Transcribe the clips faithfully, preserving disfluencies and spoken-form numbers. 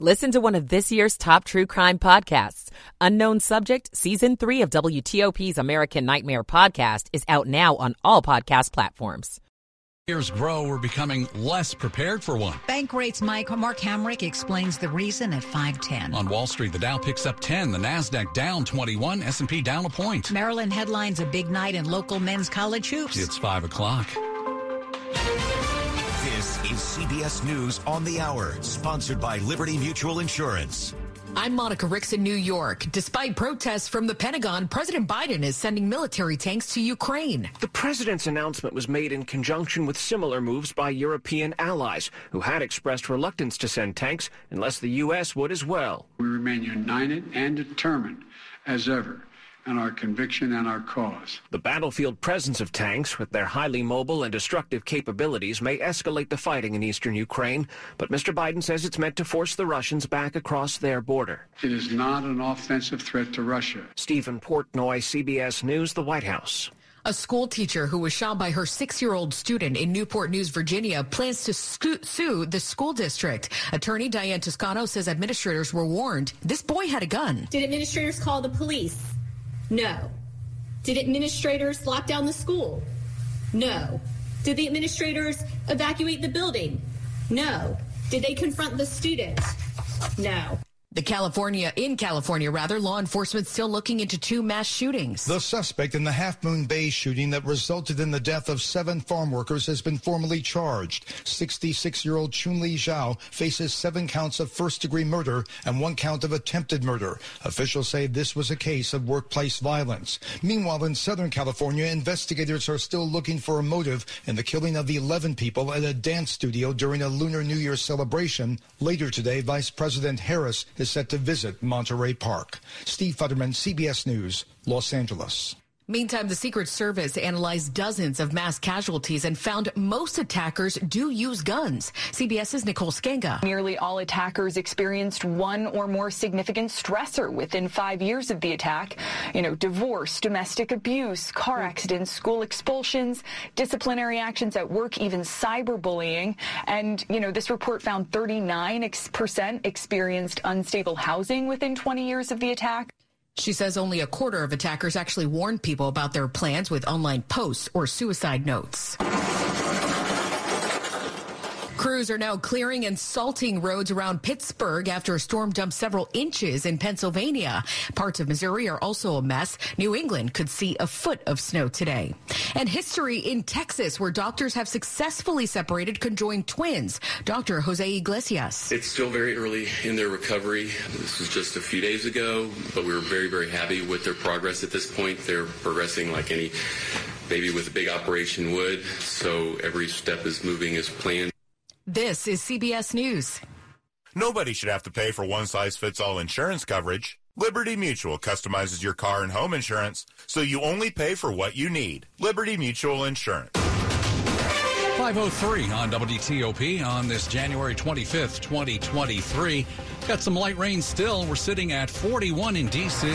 Listen to one of this year's top true crime podcasts. Unknown Subject, Season three of W T O P's American Nightmare podcast is out now on all podcast platforms. Years grow, we're becoming less prepared for one. Bankrate's Mike, Mark Hamrick explains the reason at five ten. On Wall Street, the Dow picks up ten, the Nasdaq down twenty-one, S and P down a point. Maryland headlines a big night in local men's college hoops. It's five o'clock. This is C B S News on the Hour, sponsored by Liberty Mutual Insurance. I'm Monica Ricks in New York. Despite protests from the Pentagon, President Biden is sending military tanks to Ukraine. The president's announcement was made in conjunction with similar moves by European allies, who had expressed reluctance to send tanks unless the U S would as well. We remain united and determined as ever in our conviction and our cause. The battlefield presence of tanks, with their highly mobile and destructive capabilities, may escalate the fighting in eastern Ukraine, but Mister Biden says it's meant to force the Russians back across their border. It is not an offensive threat to Russia. Stephen Portnoy, C B S News, the White House. A school teacher who was shot by her six-year-old student in Newport News, Virginia, plans to sco- sue the school district. Attorney Diane Toscano says administrators were warned this boy had a gun. Did administrators call the police? No. Did administrators lock down the school? No. Did the administrators evacuate the building? No. Did they confront the student? No. The California, in California rather, law enforcement still looking into two mass shootings. The suspect in the Half Moon Bay shooting that resulted in the death of seven farm workers has been formally charged. sixty-six-year-old Chun-Li Zhao faces seven counts of first-degree murder and one count of attempted murder. Officials say this was a case of workplace violence. Meanwhile, in Southern California, investigators are still looking for a motive in the killing of eleven people at a dance studio during a Lunar New Year celebration. Later today, Vice President Harris is set to visit Monterey Park. Steve Futterman, C B S News, Los Angeles. Meantime, the Secret Service analyzed dozens of mass casualties and found most attackers do use guns. CBS's Nicole Skanga. Nearly all attackers experienced one or more significant stressor within five years of the attack. You know, divorce, domestic abuse, car accidents, school expulsions, disciplinary actions at work, even cyberbullying. And, you know, this report found thirty-nine percent experienced unstable housing within twenty years of the attack. She says only a quarter of attackers actually warned people about their plans with online posts or suicide notes. Crews are now clearing and salting roads around Pittsburgh after a storm dumped several inches in Pennsylvania. Parts of Missouri are also a mess. New England could see a foot of snow today. And history in Texas, where doctors have successfully separated conjoined twins. Doctor Jose Iglesias. It's still very early in their recovery. This was just a few days ago, but we were very, very happy with their progress at this point. They're progressing like any baby with a big operation would, so every step is moving as planned. This is C B S News. Nobody should have to pay for one-size-fits-all insurance coverage. Liberty Mutual customizes your car and home insurance, so you only pay for what you need. Liberty Mutual Insurance. five oh three on W T O P on this January twenty-fifth, twenty twenty-three. Got some light rain still. We're sitting at forty-one in D C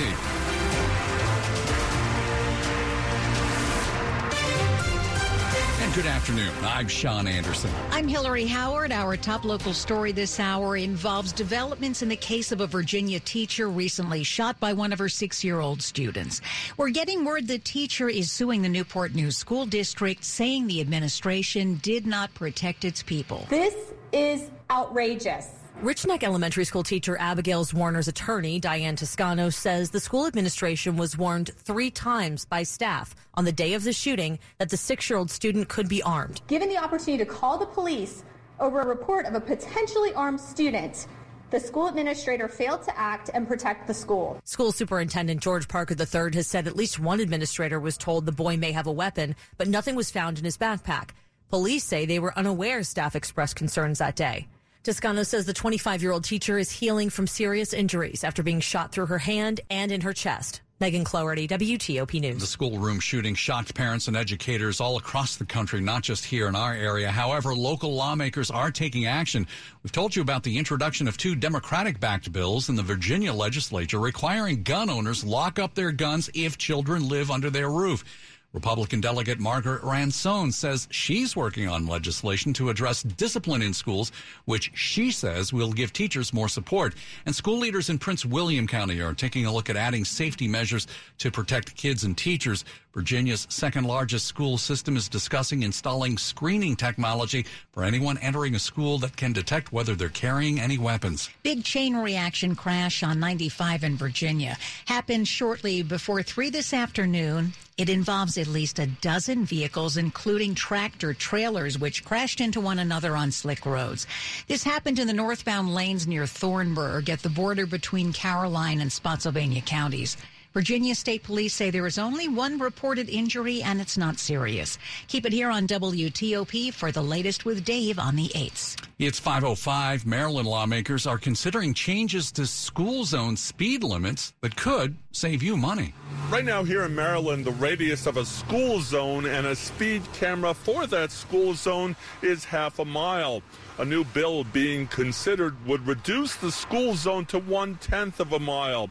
Good afternoon. I'm Sean Anderson. I'm Hillary Howard. Our top local story this hour involves developments in the case of a Virginia teacher recently shot by one of her six-year-old students. We're getting word the teacher is suing the Newport News School District, saying the administration did not protect its people. This is outrageous. Rich Neck Elementary School teacher Abigail Warner's attorney, Diane Toscano, says the school administration was warned three times by staff on the day of the shooting that the six-year-old student could be armed. Given the opportunity to call the police over a report of a potentially armed student, the school administrator failed to act and protect the school. School Superintendent George Parker the third has said at least one administrator was told the boy may have a weapon, but nothing was found in his backpack. Police say they were unaware staff expressed concerns that day. Toscano says the twenty-five-year-old teacher is healing from serious injuries after being shot through her hand and in her chest. Megan Cloherty, W T O P News. The schoolroom shooting shocked parents and educators all across the country, not just here in our area. However, local lawmakers are taking action. We've told you about the introduction of two Democratic-backed bills in the Virginia legislature requiring gun owners lock up their guns if children live under their roof. Republican delegate Margaret Ransone says she's working on legislation to address discipline in schools, which she says will give teachers more support. And school leaders in Prince William County are taking a look at adding safety measures to protect kids and teachers. Virginia's second largest school system is discussing installing screening technology for anyone entering a school that can detect whether they're carrying any weapons. Big chain reaction crash on ninety-five in Virginia happened shortly before three this afternoon. It involves at least a dozen vehicles, including tractor trailers, which crashed into one another on slick roads. This happened in the northbound lanes near Thornburg at the border between Caroline and Spotsylvania counties. Virginia State Police say there is only one reported injury, and it's not serious. Keep it here on W T O P for the latest with Dave on the eights. It's five oh five. Maryland lawmakers are considering changes to school zone speed limits that could save you money. Right now here in Maryland, the radius of a school zone and a speed camera for that school zone is half a mile. A new bill being considered would reduce the school zone to one-tenth of a mile.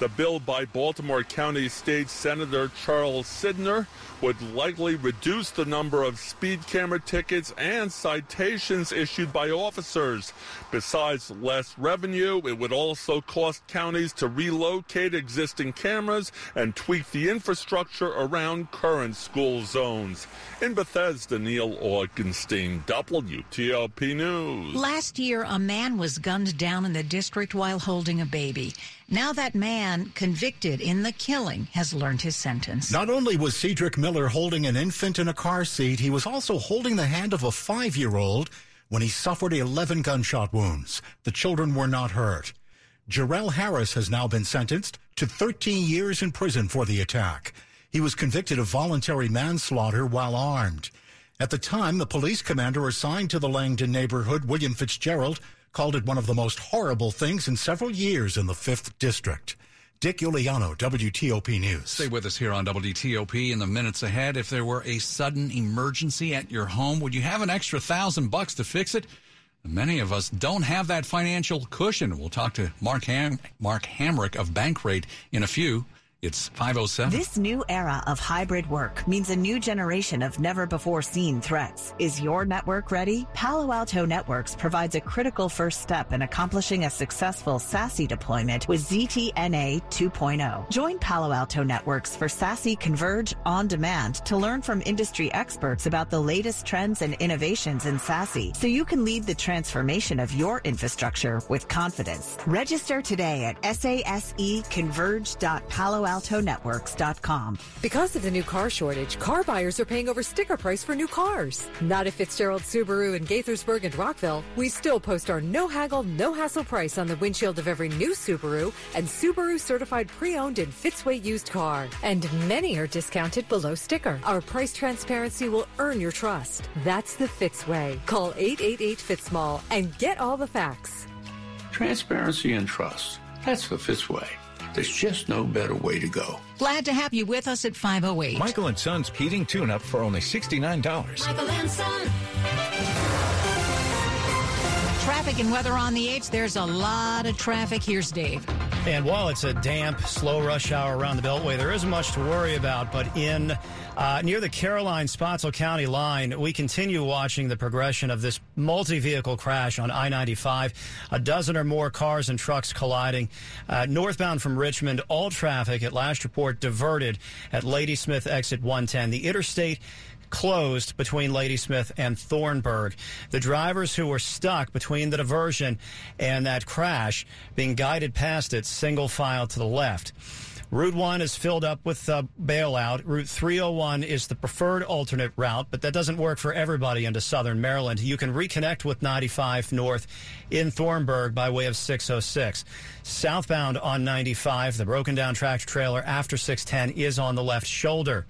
The bill by Baltimore County State Senator Charles Sidner would likely reduce the number of speed camera tickets and citations issued by officers. Besides less revenue, it would also cost counties to relocate existing cameras and tweak the infrastructure around current school zones. In Bethesda, Neil Augenstein, W T O P News. Last year, a man was gunned down in the district while holding a baby. Now that man, convicted in the killing, has learned his sentence. Not only was Cedric Miller holding an infant in a car seat, he was also holding the hand of a five-year-old when he suffered eleven gunshot wounds. The children were not hurt. Jarrell Harris has now been sentenced to thirteen years in prison for the attack. He was convicted of voluntary manslaughter while armed. At the time, the police commander assigned to the Langdon neighborhood, William Fitzgerald, called it one of the most horrible things in several years in the fifth District. Dick Iuliano, W T O P News. Stay with us here on W T O P in the minutes ahead. If there were a sudden emergency at your home, would you have an extra thousand bucks to fix it? Many of us don't have that financial cushion. We'll talk to Mark Ham- Mark Hamrick of Bankrate in a few. It's five oh seven. This new era of hybrid work means a new generation of never-before-seen threats. Is your network ready? Palo Alto Networks provides a critical first step in accomplishing a successful SASE deployment with Z T N A two point oh. Join Palo Alto Networks for SASE Converge On Demand to learn from industry experts about the latest trends and innovations in SASE so you can lead the transformation of your infrastructure with confidence. Register today at S A S E converge dot palo alto networks dot com. Because of the new car shortage, car buyers are paying over sticker price for new cars. Not at Fitzgerald Subaru in Gaithersburg and Rockville. We still post our no-haggle, no-hassle price on the windshield of every new Subaru and Subaru-certified pre-owned and Fitzway used car. And many are discounted below sticker. Our price transparency will earn your trust. That's the Fitzway. Call eight eight eight FITSMALL and get all the facts. Transparency and trust. That's the Fitzway. There's just no better way to go. Glad to have you with us at five oh eight. Michael and Son's heating tune-up for only sixty-nine dollars. Michael and Son. Traffic and weather on the eights. There's a lot of traffic. Here's Dave. And while it's a damp, slow rush hour around the Beltway, there isn't much to worry about. But in uh, near the Caroline-Spotsylvania County line, we continue watching the progression of this multi-vehicle crash on I ninety-five. A dozen or more cars and trucks colliding. Uh, northbound from Richmond, all traffic at last report diverted at Ladysmith exit one ten. The interstate closed between Ladysmith and Thornburg. The drivers who were stuck between the diversion and that crash being guided past it single file to the left. Route one is filled up with uh, bailout. Route three oh one is the preferred alternate route, but that doesn't work for everybody into southern Maryland. You can reconnect with ninety-five north in Thornburg by way of six oh six. Southbound on ninety-five, the broken down tractor trailer after six ten is on the left shoulder.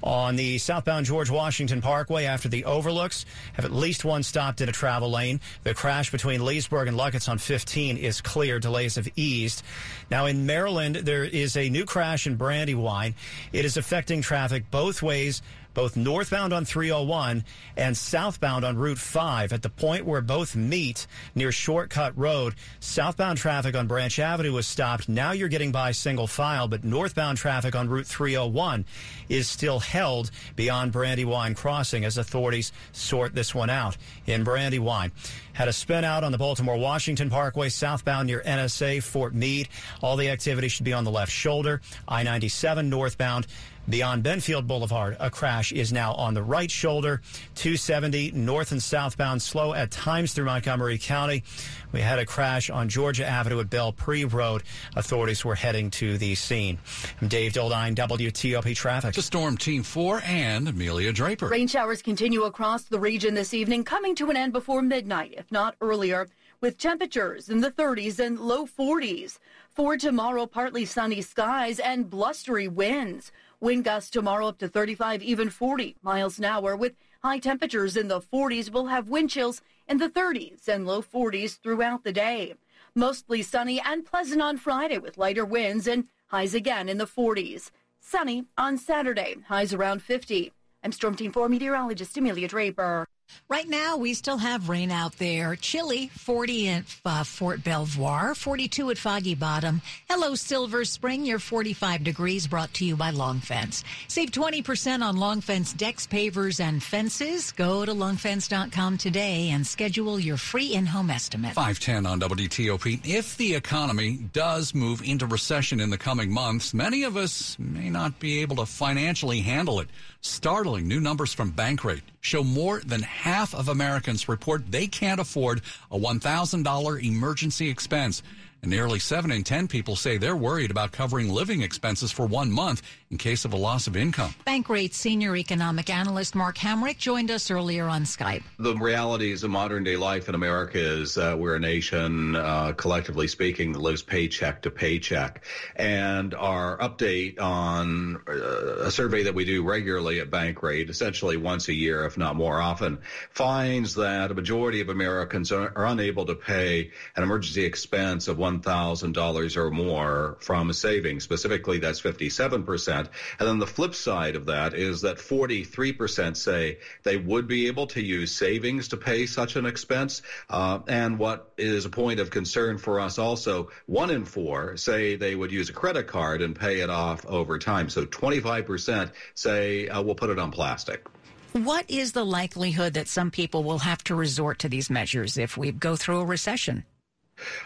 On the southbound George Washington Parkway after the overlooks, have at least one stopped in a travel lane. The crash between Leesburg and Luckett's on fifteen is clear. Delays have eased. Now in Maryland, there is a new crash in Brandywine. It is affecting traffic both ways both northbound on three oh one and southbound on Route five at the point where both meet near Shortcut Road. Southbound traffic on Branch Avenue was stopped. Now you're getting by single file, but northbound traffic on Route three oh one is still held beyond Brandywine Crossing as authorities sort this one out in Brandywine. Had a spin out on the Baltimore-Washington Parkway southbound near N S A, Fort Meade. All the activity should be on the left shoulder. I ninety-seven northbound beyond Benfield Boulevard, a crash is now on the right shoulder. two seventy north and southbound slow at times through Montgomery County. We had a crash on Georgia Avenue at Belle Pre Road. Authorities were heading to the scene. I'm Dave Doldine, W T O P Traffic. To Storm Team four and Amelia Draper. Rain showers continue across the region this evening, coming to an end before midnight, if not earlier, with temperatures in the thirties and low forties. For tomorrow, partly sunny skies and blustery winds. Wind gusts tomorrow up to thirty-five, even forty miles an hour, with high temperatures in the forties. We'll have wind chills in the thirties and low forties throughout the day. Mostly sunny and pleasant on Friday with lighter winds and highs again in the forties. Sunny on Saturday, highs around fifty. I'm Storm Team four meteorologist Amelia Draper. Right now, we still have rain out there. Chilly, forty at uh, Fort Belvoir, forty-two at Foggy Bottom. Hello, Silver Spring, your forty-five degrees, brought to you by Long Fence. Save twenty percent on Long Fence decks, pavers, and fences. Go to long fence dot com today and schedule your free in-home estimate. five ten on W T O P. If the economy does move into recession in the coming months, many of us may not be able to financially handle it. Startling new numbers from Bankrate show more than half of Americans report they can't afford a one thousand dollars emergency expense. And nearly seven in ten people say they're worried about covering living expenses for one month in case of a loss of income. Bankrate senior economic analyst Mark Hamrick joined us earlier on Skype. The realities of modern-day life in America is uh, we're a nation, uh, collectively speaking, that lives paycheck to paycheck. And our update on uh, a survey that we do regularly at Bankrate, essentially once a year, if not more often, finds that a majority of Americans are, are unable to pay an emergency expense of one thousand dollars or more from a savings. Specifically, that's fifty-seven percent. And then the flip side of that is that forty-three percent say they would be able to use savings to pay such an expense. Uh, and what is a point of concern for us also, one in four say they would use a credit card and pay it off over time. So twenty-five percent say uh, we'll put it on plastic. What is the likelihood that some people will have to resort to these measures if we go through a recession?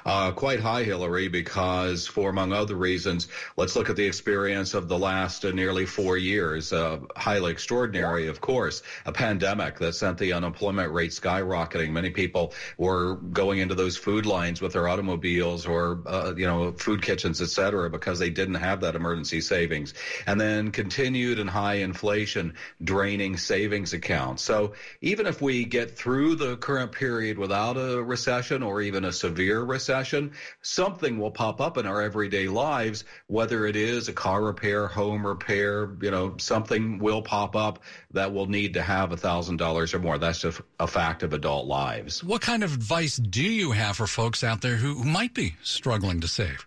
Uh, quite high, Hillary, because for, among other reasons, let's look at the experience of the last uh, nearly four years, uh, highly extraordinary, of course, a pandemic that sent the unemployment rate skyrocketing. Many people were going into those food lines with their automobiles or, uh, you know, food kitchens, et cetera, because they didn't have that emergency savings. And then continued and high inflation draining savings accounts. So even if we get through the current period without a recession or even a severe recession, something will pop up in our everyday lives, whether it is a car repair, home repair, you know, something will pop up that will need to have one thousand dollars or more. That's just a fact of adult lives. What kind of advice do you have for folks out there who might be struggling to save?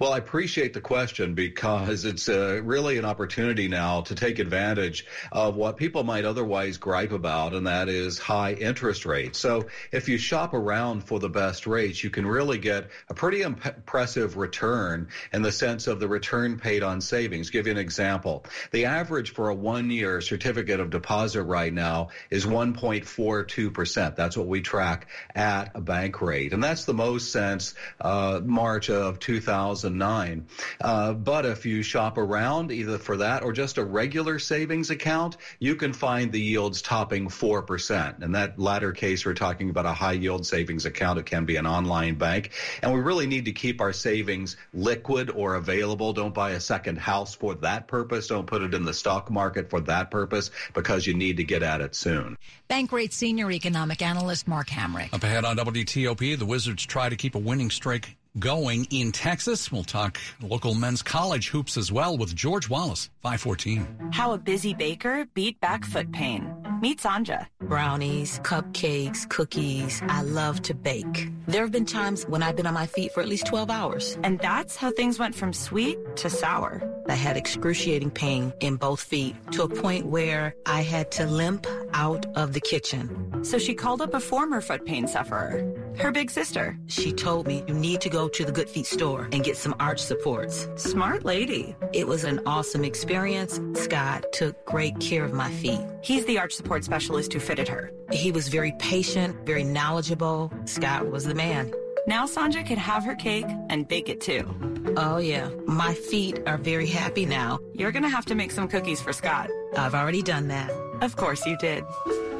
Well, I appreciate the question because it's uh, really an opportunity now to take advantage of what people might otherwise gripe about, and that is high interest rates. So if you shop around for the best rates, you can really get a pretty impressive return in the sense of the return paid on savings. Give you an example. The average for a one-year certificate of deposit right now is one point four two percent. That's what we track at a Bankrate, and that's the most since uh, March of two thousand nine. Uh, but if you shop around either for that or just a regular savings account, you can find the yields topping four percent. In that latter case, we're talking about a high yield savings account. It can be an online bank. And we really need to keep our savings liquid or available. Don't buy a second house for that purpose. Don't put it in the stock market for that purpose because you need to get at it soon. Bankrate senior economic analyst Mark Hamrick. Up ahead on W T O P, the Wizards try to keep a winning streak going in Texas. We'll talk local men's college hoops as well with George Wallace, five fourteen. How a busy baker beat back foot pain. Meet Sanja. Brownies, cupcakes, cookies. I love to bake. There have been times when I've been on my feet for at least twelve hours. And that's how things went from sweet to sour. I had excruciating pain in both feet to a point where I had to limp out of the kitchen. So she called up a former foot pain sufferer, her big sister. She told me, you need to go to the Good Feet store and get some arch supports. Smart lady. It was an awesome experience. Scott took great care of my feet. He's the arch support specialist who fitted her. He was very patient, very knowledgeable. Scott was the man. Now Sanja can have her cake and bake it too. Oh yeah, my feet are very happy now. You're gonna have to make some cookies for Scott. I've already done that. Of course you did.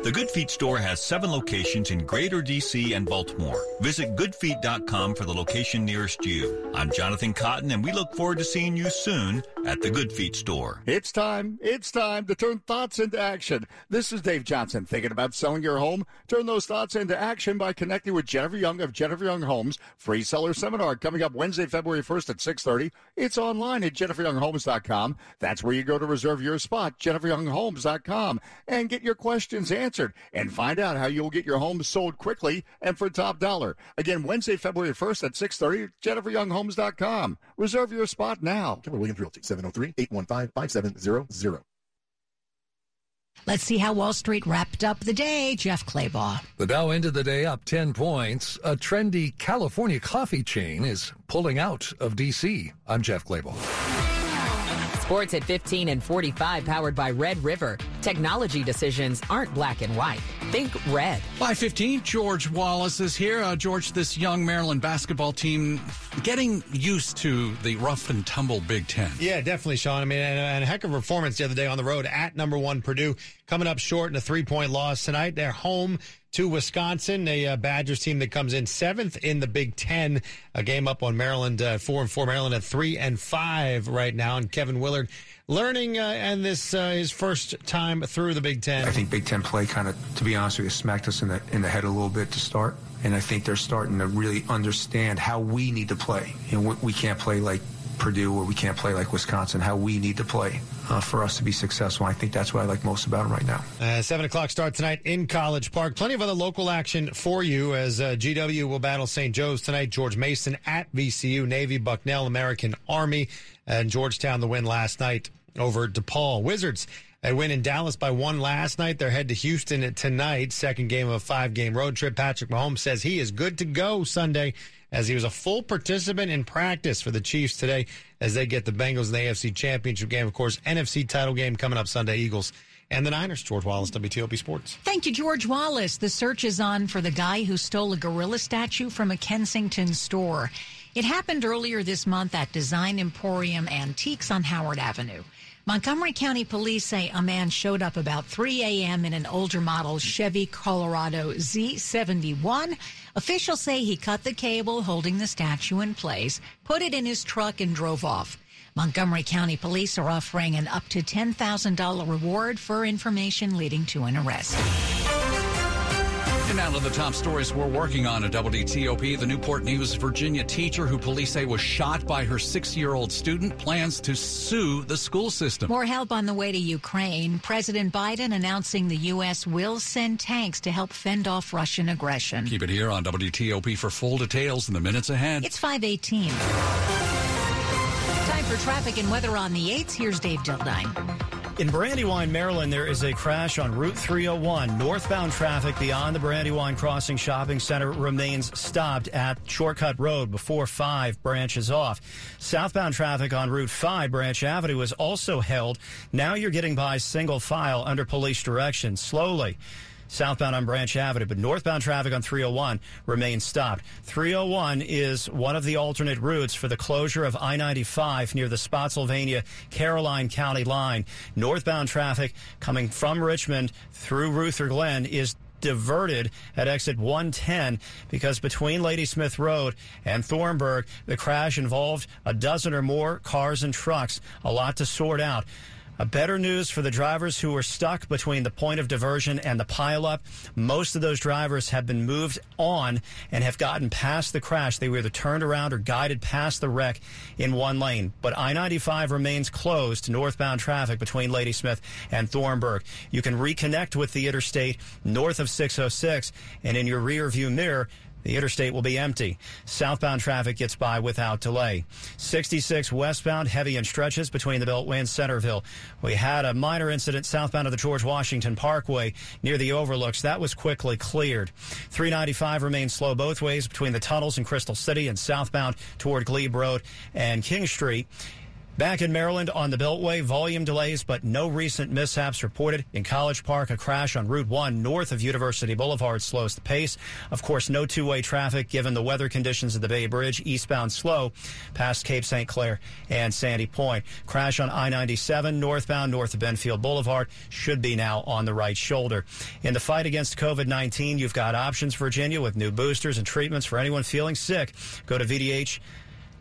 The Good Feet store has seven locations in Greater D C and Baltimore. Visit good feet dot com for the location nearest you. I'm Jonathan Cotton, and we look forward to seeing you soon at the Good Feet store. It's time. It's time to turn thoughts into action. This is Dave Johnson. Thinking about selling your home? Turn those thoughts into action by connecting with Jennifer Young of Jennifer Young Homes. Free seller seminar coming up Wednesday, February first at six thirty. It's online at jennifer young homes dot com. That's where you go to reserve your spot, jennifer young homes dot com, and get your questions answered and find out how you'll get your home sold quickly and for top dollar. Again, Wednesday, February first at six thirty, jennifer young homes dot com. Reserve your spot now. Keller Williams Realty, seven oh three, eight one five, five seven zero zero. Let's see how Wall Street wrapped up the day. Jeff Claybaugh. The Dow ended the day up ten points. A trendy California coffee chain is pulling out of D C. I'm Jeff Claybaugh. Sports at fifteen and forty-five, powered by Red River. Technology decisions aren't black and white. Think red. five fifteen, George Wallace is here. Uh, George, this young Maryland basketball team getting used to the rough and tumble Big Ten. Yeah, definitely, Sean. I mean, and, and a heck of a performance the other day on the road at number one Purdue. Coming up short in a three-point loss tonight. They're home to Wisconsin, a uh, Badgers team that comes in seventh in the Big Ten. A game up on Maryland, uh, four and four. Maryland at three and five right now. And Kevin Willard learning, uh, and this uh, his first time through the Big Ten. I think Big Ten play kind of, to be honest with you, smacked us in the in the head a little bit to start. And I think they're starting to really understand how we need to play. You know, we, we can't play like Purdue, or we can't play like Wisconsin, how we need to play uh, for us to be successful. I think that's what I like most about it right now. Uh, seven o'clock start tonight in College Park. Plenty of other local action for you as uh, G W will battle Saint Joe's tonight. George Mason at V C U, Navy, Bucknell, American Army, and Georgetown the win last night over DePaul. Wizards, a win in Dallas by one last night. They're head to Houston tonight, second game of a five-game road trip. Patrick Mahomes says he is good to go Sunday, as he was a full participant in practice for the Chiefs today as they get the Bengals in the A F C Championship game. Of course, N F C title game coming up Sunday, Eagles and the Niners. George Wallace, W T O P Sports. Thank you, George Wallace. The search is on for the guy who stole a gorilla statue from a Kensington store. It happened earlier this month at Design Emporium Antiques on Howard Avenue. Montgomery County police say a man showed up about three a.m. in an older model Chevy Colorado Z seventy-one. Officials say he cut the cable holding the statue in place, put it in his truck, and drove off. Montgomery County police are offering an up to ten thousand dollars reward for information leading to an arrest. And now to the top stories we're working on at W T O P. The Newport News, Virginia teacher who police say was shot by her six-year-old student plans to sue the school system. More help on the way to Ukraine. President Biden announcing the U S will send tanks to help fend off Russian aggression. Keep it here on W T O P for full details in the minutes ahead. It's five eighteen. Time for traffic and weather on the eights. Here's Dave Doldine. In Brandywine, Maryland, there is a crash on Route three oh one. Northbound traffic beyond the Brandywine Crossing Shopping Center remains stopped at Shortcut Road before five branches off. Southbound traffic on Route five, Branch Avenue, is also held. Now you're getting by single file under police direction slowly. Southbound on Branch Avenue, but northbound traffic on three oh one remains stopped. three oh one is one of the alternate routes for the closure of I ninety-five near the Spotsylvania Caroline County line. Northbound traffic coming from Richmond through Ruther Glen is diverted at exit one ten because between Ladysmith Road and Thornburg, the crash involved a dozen or more cars and trucks. A lot to sort out. A better news for the drivers who were stuck between the point of diversion and the pileup. Most of those drivers have been moved on and have gotten past the crash. They were either turned around or guided past the wreck in one lane. But I ninety-five remains closed to northbound traffic between Ladysmith and Thornburg. You can reconnect with the interstate north of six oh six, and in your rearview mirror, the interstate will be empty. Southbound traffic gets by without delay. sixty-six westbound, heavy in stretches between the Beltway and Centerville. We had a minor incident southbound of the George Washington Parkway near the overlooks. That was quickly cleared. three ninety-five remains slow both ways between the tunnels in Crystal City and southbound toward Glebe Road and King Street. Back in Maryland on the Beltway, volume delays, but no recent mishaps reported. In College Park, a crash on Route one north of University Boulevard slows the pace. Of course, no two-way traffic given the weather conditions at the Bay Bridge. Eastbound slow past Cape Saint Clair and Sandy Point. Crash on I ninety-seven northbound north of Benfield Boulevard should be now on the right shoulder. In the fight against COVID nineteen, you've got options, Virginia, with new boosters and treatments for anyone feeling sick. Go to V D H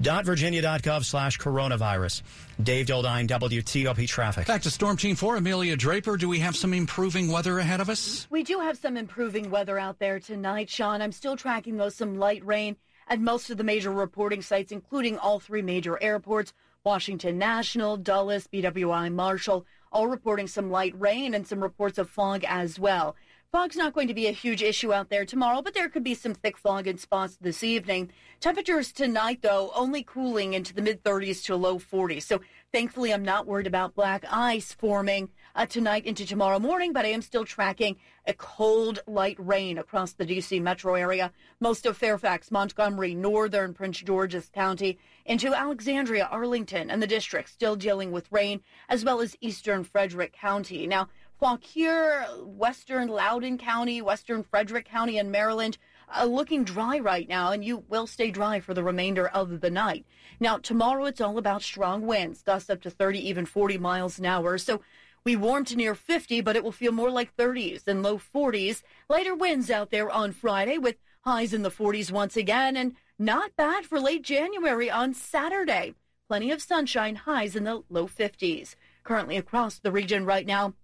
dot virginia dot gov slash coronavirus. Dave Doldine, W T O P Traffic. Back to Storm Team four, Amelia Draper. Do we have some improving weather ahead of us? We do have some improving weather out there tonight, Sean. I'm still tracking, though, some light rain at most of the major reporting sites, including all three major airports, Washington National, Dulles, B W I, Marshall, all reporting some light rain and some reports of fog as well. Fog's not going to be a huge issue out there tomorrow, but there could be some thick fog in spots this evening. Temperatures tonight, though, only cooling into the mid-thirties to low forties. So thankfully, I'm not worried about black ice forming uh, tonight into tomorrow morning, but I am still tracking a cold, light rain across the D C metro area. Most of Fairfax, Montgomery, northern Prince George's County, into Alexandria, Arlington, and the district still dealing with rain, as well as eastern Frederick County. Now, Fauquier, western Loudoun County, western Frederick County in Maryland, uh, looking dry right now, and you will stay dry for the remainder of the night. Now, tomorrow it's all about strong winds, gusts up to thirty, even forty miles an hour. So we warm to near fifty, but it will feel more like thirties and low forties. Lighter winds out there on Friday with highs in the forties once again, and not bad for late January on Saturday. Plenty of sunshine, highs in the low fifties. Currently across the region right now,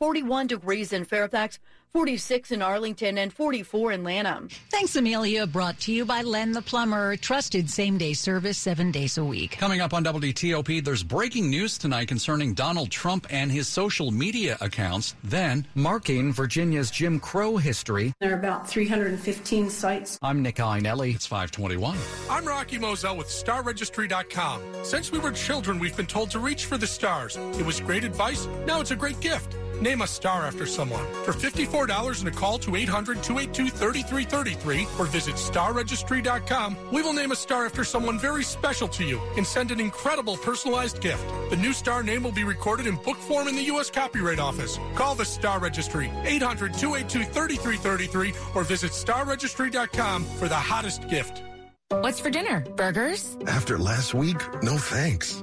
forty-one degrees in Fairfax, forty-six in Arlington, and forty-four in Lanham. Thanks, Amelia. Brought to you by Len the Plumber. Trusted same-day service seven days a week. Coming up on W T O P, there's breaking news tonight concerning Donald Trump and his social media accounts. Then, marking Virginia's Jim Crow history. There are about three hundred fifteen sites. I'm Nick Einelli. It's five twenty-one. I'm Rocky Moselle with star registry dot com. Since we were children, we've been told to reach for the stars. It was great advice. Now it's a great gift. Name a star after someone. For fifty-four dollars and a call to eight hundred, two eight two, three three three three or visit star registry dot com, we will name a star after someone very special to you and send an incredible personalized gift. The new star name will be recorded in book form in the U S Copyright Office. Call the Star Registry, eight hundred, two eight two, three three three three or visit star registry dot com for the hottest gift. What's for dinner? Burgers? After last week, no thanks.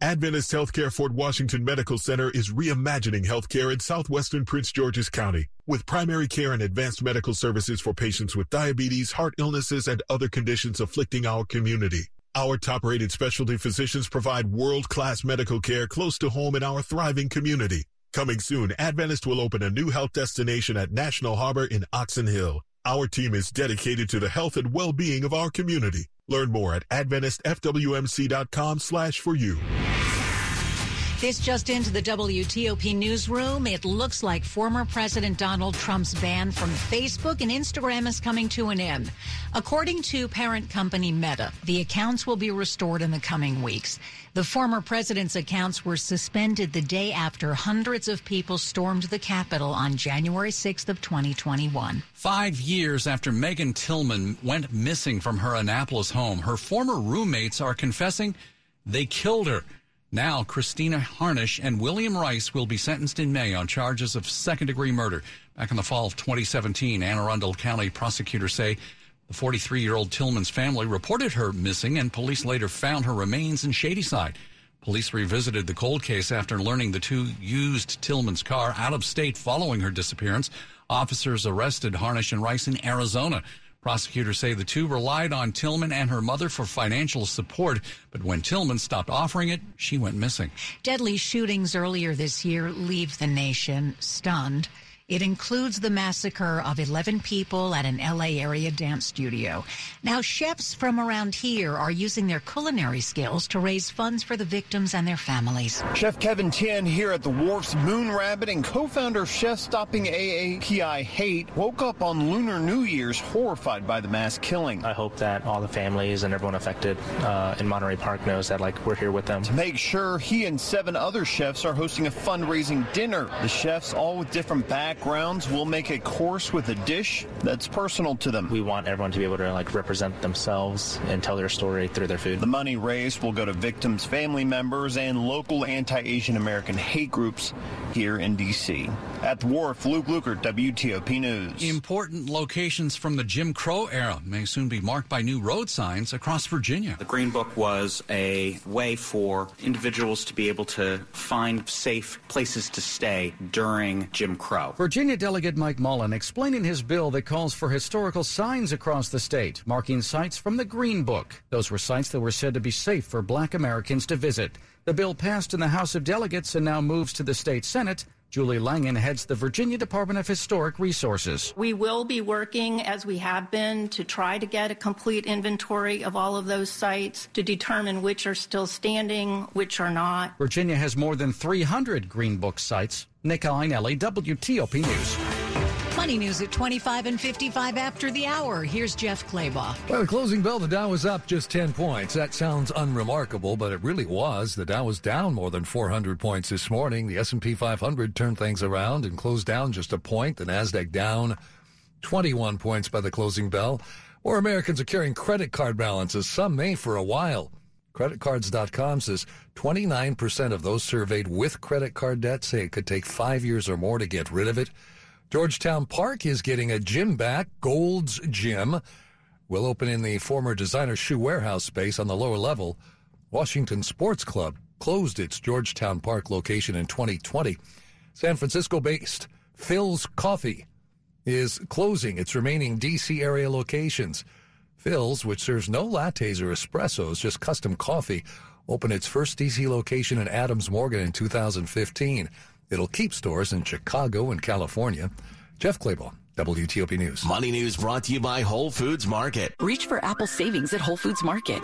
Adventist Healthcare Fort Washington Medical Center is reimagining healthcare in southwestern Prince George's County with primary care and advanced medical services for patients with diabetes, heart illnesses, and other conditions afflicting our community. Our top-rated specialty physicians provide world-class medical care close to home in our thriving community. Coming soon, Adventist will open a new health destination at National Harbor in Oxon Hill. Our team is dedicated to the health and well-being of our community. Learn more at adventist f w m c dot com slash for you. This just into the W T O P newsroom. It looks like former President Donald Trump's ban from Facebook and Instagram is coming to an end. According to parent company Meta, the accounts will be restored in the coming weeks. The former president's accounts were suspended the day after hundreds of people stormed the Capitol on January sixth of twenty twenty-one. Five years after Megan Tillman went missing from her Annapolis home, her former roommates are confessing they killed her. Now, Christina Harnish and William Rice will be sentenced in May on charges of second-degree murder. Back in the fall of twenty seventeen, Anne Arundel County prosecutors say the forty-three-year-old Tillman's family reported her missing, and police later found her remains in Shadyside. Police revisited the cold case after learning the two used Tillman's car out of state following her disappearance. Officers arrested Harnish and Rice in Arizona. Prosecutors say the two relied on Tillman and her mother for financial support, but when Tillman stopped offering it, she went missing. Deadly shootings earlier this year leave the nation stunned. It includes the massacre of eleven people at an L A area dance studio. Now, chefs from around here are using their culinary skills to raise funds for the victims and their families. Chef Kevin Tien here at the Wharf's Moon Rabbit and co-founder of Chef Stopping A A P I Hate woke up on Lunar New Year's horrified by the mass killing. I hope that all the families and everyone affected uh, in Monterey Park knows that, like, we're here with them. To make sure, he and seven other chefs are hosting a fundraising dinner. The chefs, all with different backgrounds, Grounds will make a course with a dish that's personal to them. We want everyone to be able to, like, represent themselves and tell their story through their food. The money raised will go to victims, family members, and local anti-Asian American hate groups here in D C At the Wharf, Luke Lukert, W T O P News. Important locations from the Jim Crow era may soon be marked by new road signs across Virginia. The Green Book was a way for individuals to be able to find safe places to stay during Jim Crow. Virginia Delegate Mike Mullen explaining his bill that calls for historical signs across the state, marking sites from the Green Book. Those were sites that were said to be safe for black Americans to visit. The bill passed in the House of Delegates and now moves to the state Senate. Julie Langen heads the Virginia Department of Historic Resources. We will be working, as we have been, to try to get a complete inventory of all of those sites to determine which are still standing, which are not. Virginia has more than three hundred Green Book sites. Nick Ainelli, W T O P News. Money news at twenty-five and fifty-five after the hour. Here's Jeff Claybaugh. Well, the closing bell, the Dow was up just ten points. That sounds unremarkable, but it really was. The Dow was down more than four hundred points this morning. The S and P five hundred turned things around and closed down just a point. The NASDAQ down twenty-one points by the closing bell. More Americans are carrying credit card balances, some may for a while. Credit cards dot com says twenty-nine percent of those surveyed with credit card debt say it could take five years or more to get rid of it. Georgetown Park is getting a gym back. Gold's Gym will open in the former designer shoe warehouse space on the lower level. Washington Sports Club closed its Georgetown Park location in twenty twenty. San Francisco-based Phil's Coffee is closing its remaining D C area locations. Phil's, which serves no lattes or espressos, just custom coffee, opened its first D C location in Adams Morgan in two thousand fifteen. It'll keep stores in Chicago and California. Jeff Claybaugh, W T O P News. Money news brought to you by Whole Foods Market. Reach for Apple savings at Whole Foods Market.